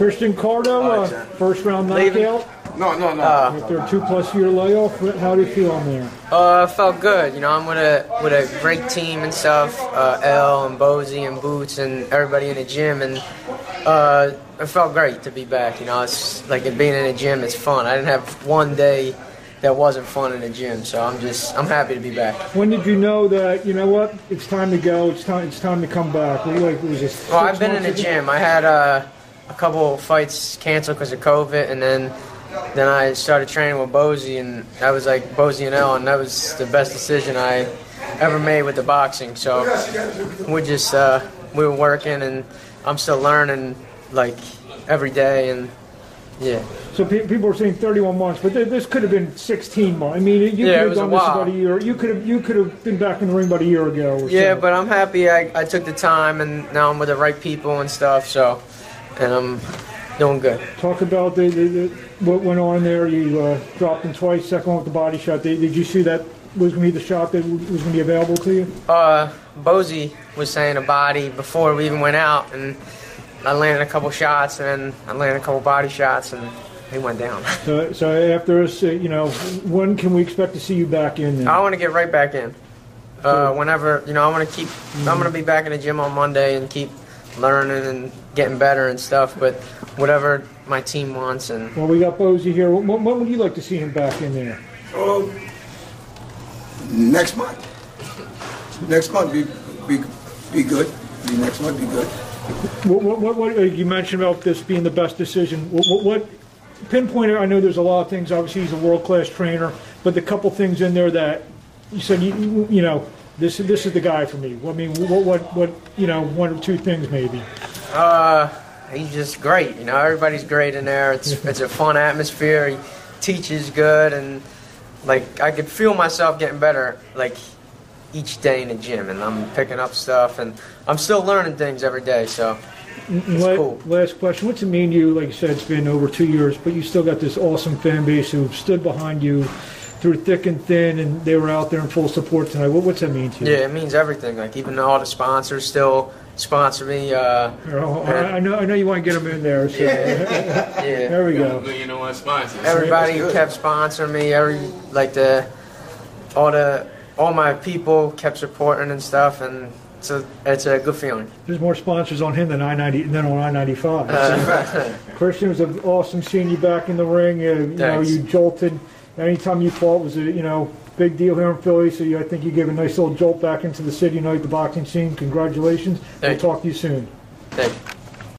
Christian Carto, first round knockout. No. With their 2+ year layoff, how do you feel on there? I felt good. You know, I'm with a great team and stuff. L and Bozy and Boots and everybody in the gym, and it felt great to be back. You know, it's like being in a gym. It's fun. I didn't have one day that wasn't fun in the gym, so I'm happy to be back. When did you know that, you know what, it's time to go, it's time to come back? Like, was it I've been in the gym. I had a couple fights canceled because of COVID, and then I started training with Bozy, and I was like Bozy and L, and that was the best decision I ever made with the boxing. So we were working, and I'm still learning, like, every day, and yeah. So people were saying 31 months, but this could have been 16 months. I mean, you could have done this about a year. You could have been back in the ring about a year ago. Or so. But I'm happy I took the time, and now I'm with the right people and stuff. So, and I'm doing good. Talk about what went on there. You dropped him twice. Second one with the body shot. Did you see that was going to be the shot that was going to be available to you? Bozy was saying a body before we even went out, and I landed a couple shots, and then I landed a couple body shots, and he went down. So after us, you know, when can we expect to see you back in then? I want to get right back in. Whenever, you know, I want to keep, I'm going to be back in the gym on Monday and keep learning and getting better and stuff, but whatever my team wants. And well, we got Bozy here. When would you like to see him back in there? Next month. Next month be good. Next month be good. What you mentioned about this being the best decision. What pinpointer? I know there's a lot of things. Obviously, he's a world-class trainer, but the couple things in there that you said, you know, this is the guy for me. I mean, what you know, one or two things maybe. He's just great. You know, everybody's great in there. It's a fun atmosphere. He teaches good, and like I could feel myself getting better. Like, each day in the gym, and I'm picking up stuff, and I'm still learning things every day, so it's cool. Last question, what's it mean to you? Like you said, it's been over 2 years, but you still got this awesome fan base who stood behind you through thick and thin, and they were out there in full support tonight. What's that mean to you? Yeah, it means everything. Like, even all the sponsors still sponsor me. I know you want to get them in there. So. Yeah. There we go. You know what, sponsors. Everybody who kept sponsoring me, all my people kept supporting and stuff, and so it's a good feeling. There's more sponsors on him than on I-95. Christian, it was awesome seeing you back in the ring. You know, you jolted. Anytime you fought was a big deal here in Philly. So I think you gave a nice little jolt back into the city, the boxing scene. Congratulations. Thanks. We'll talk to you soon. Thank you.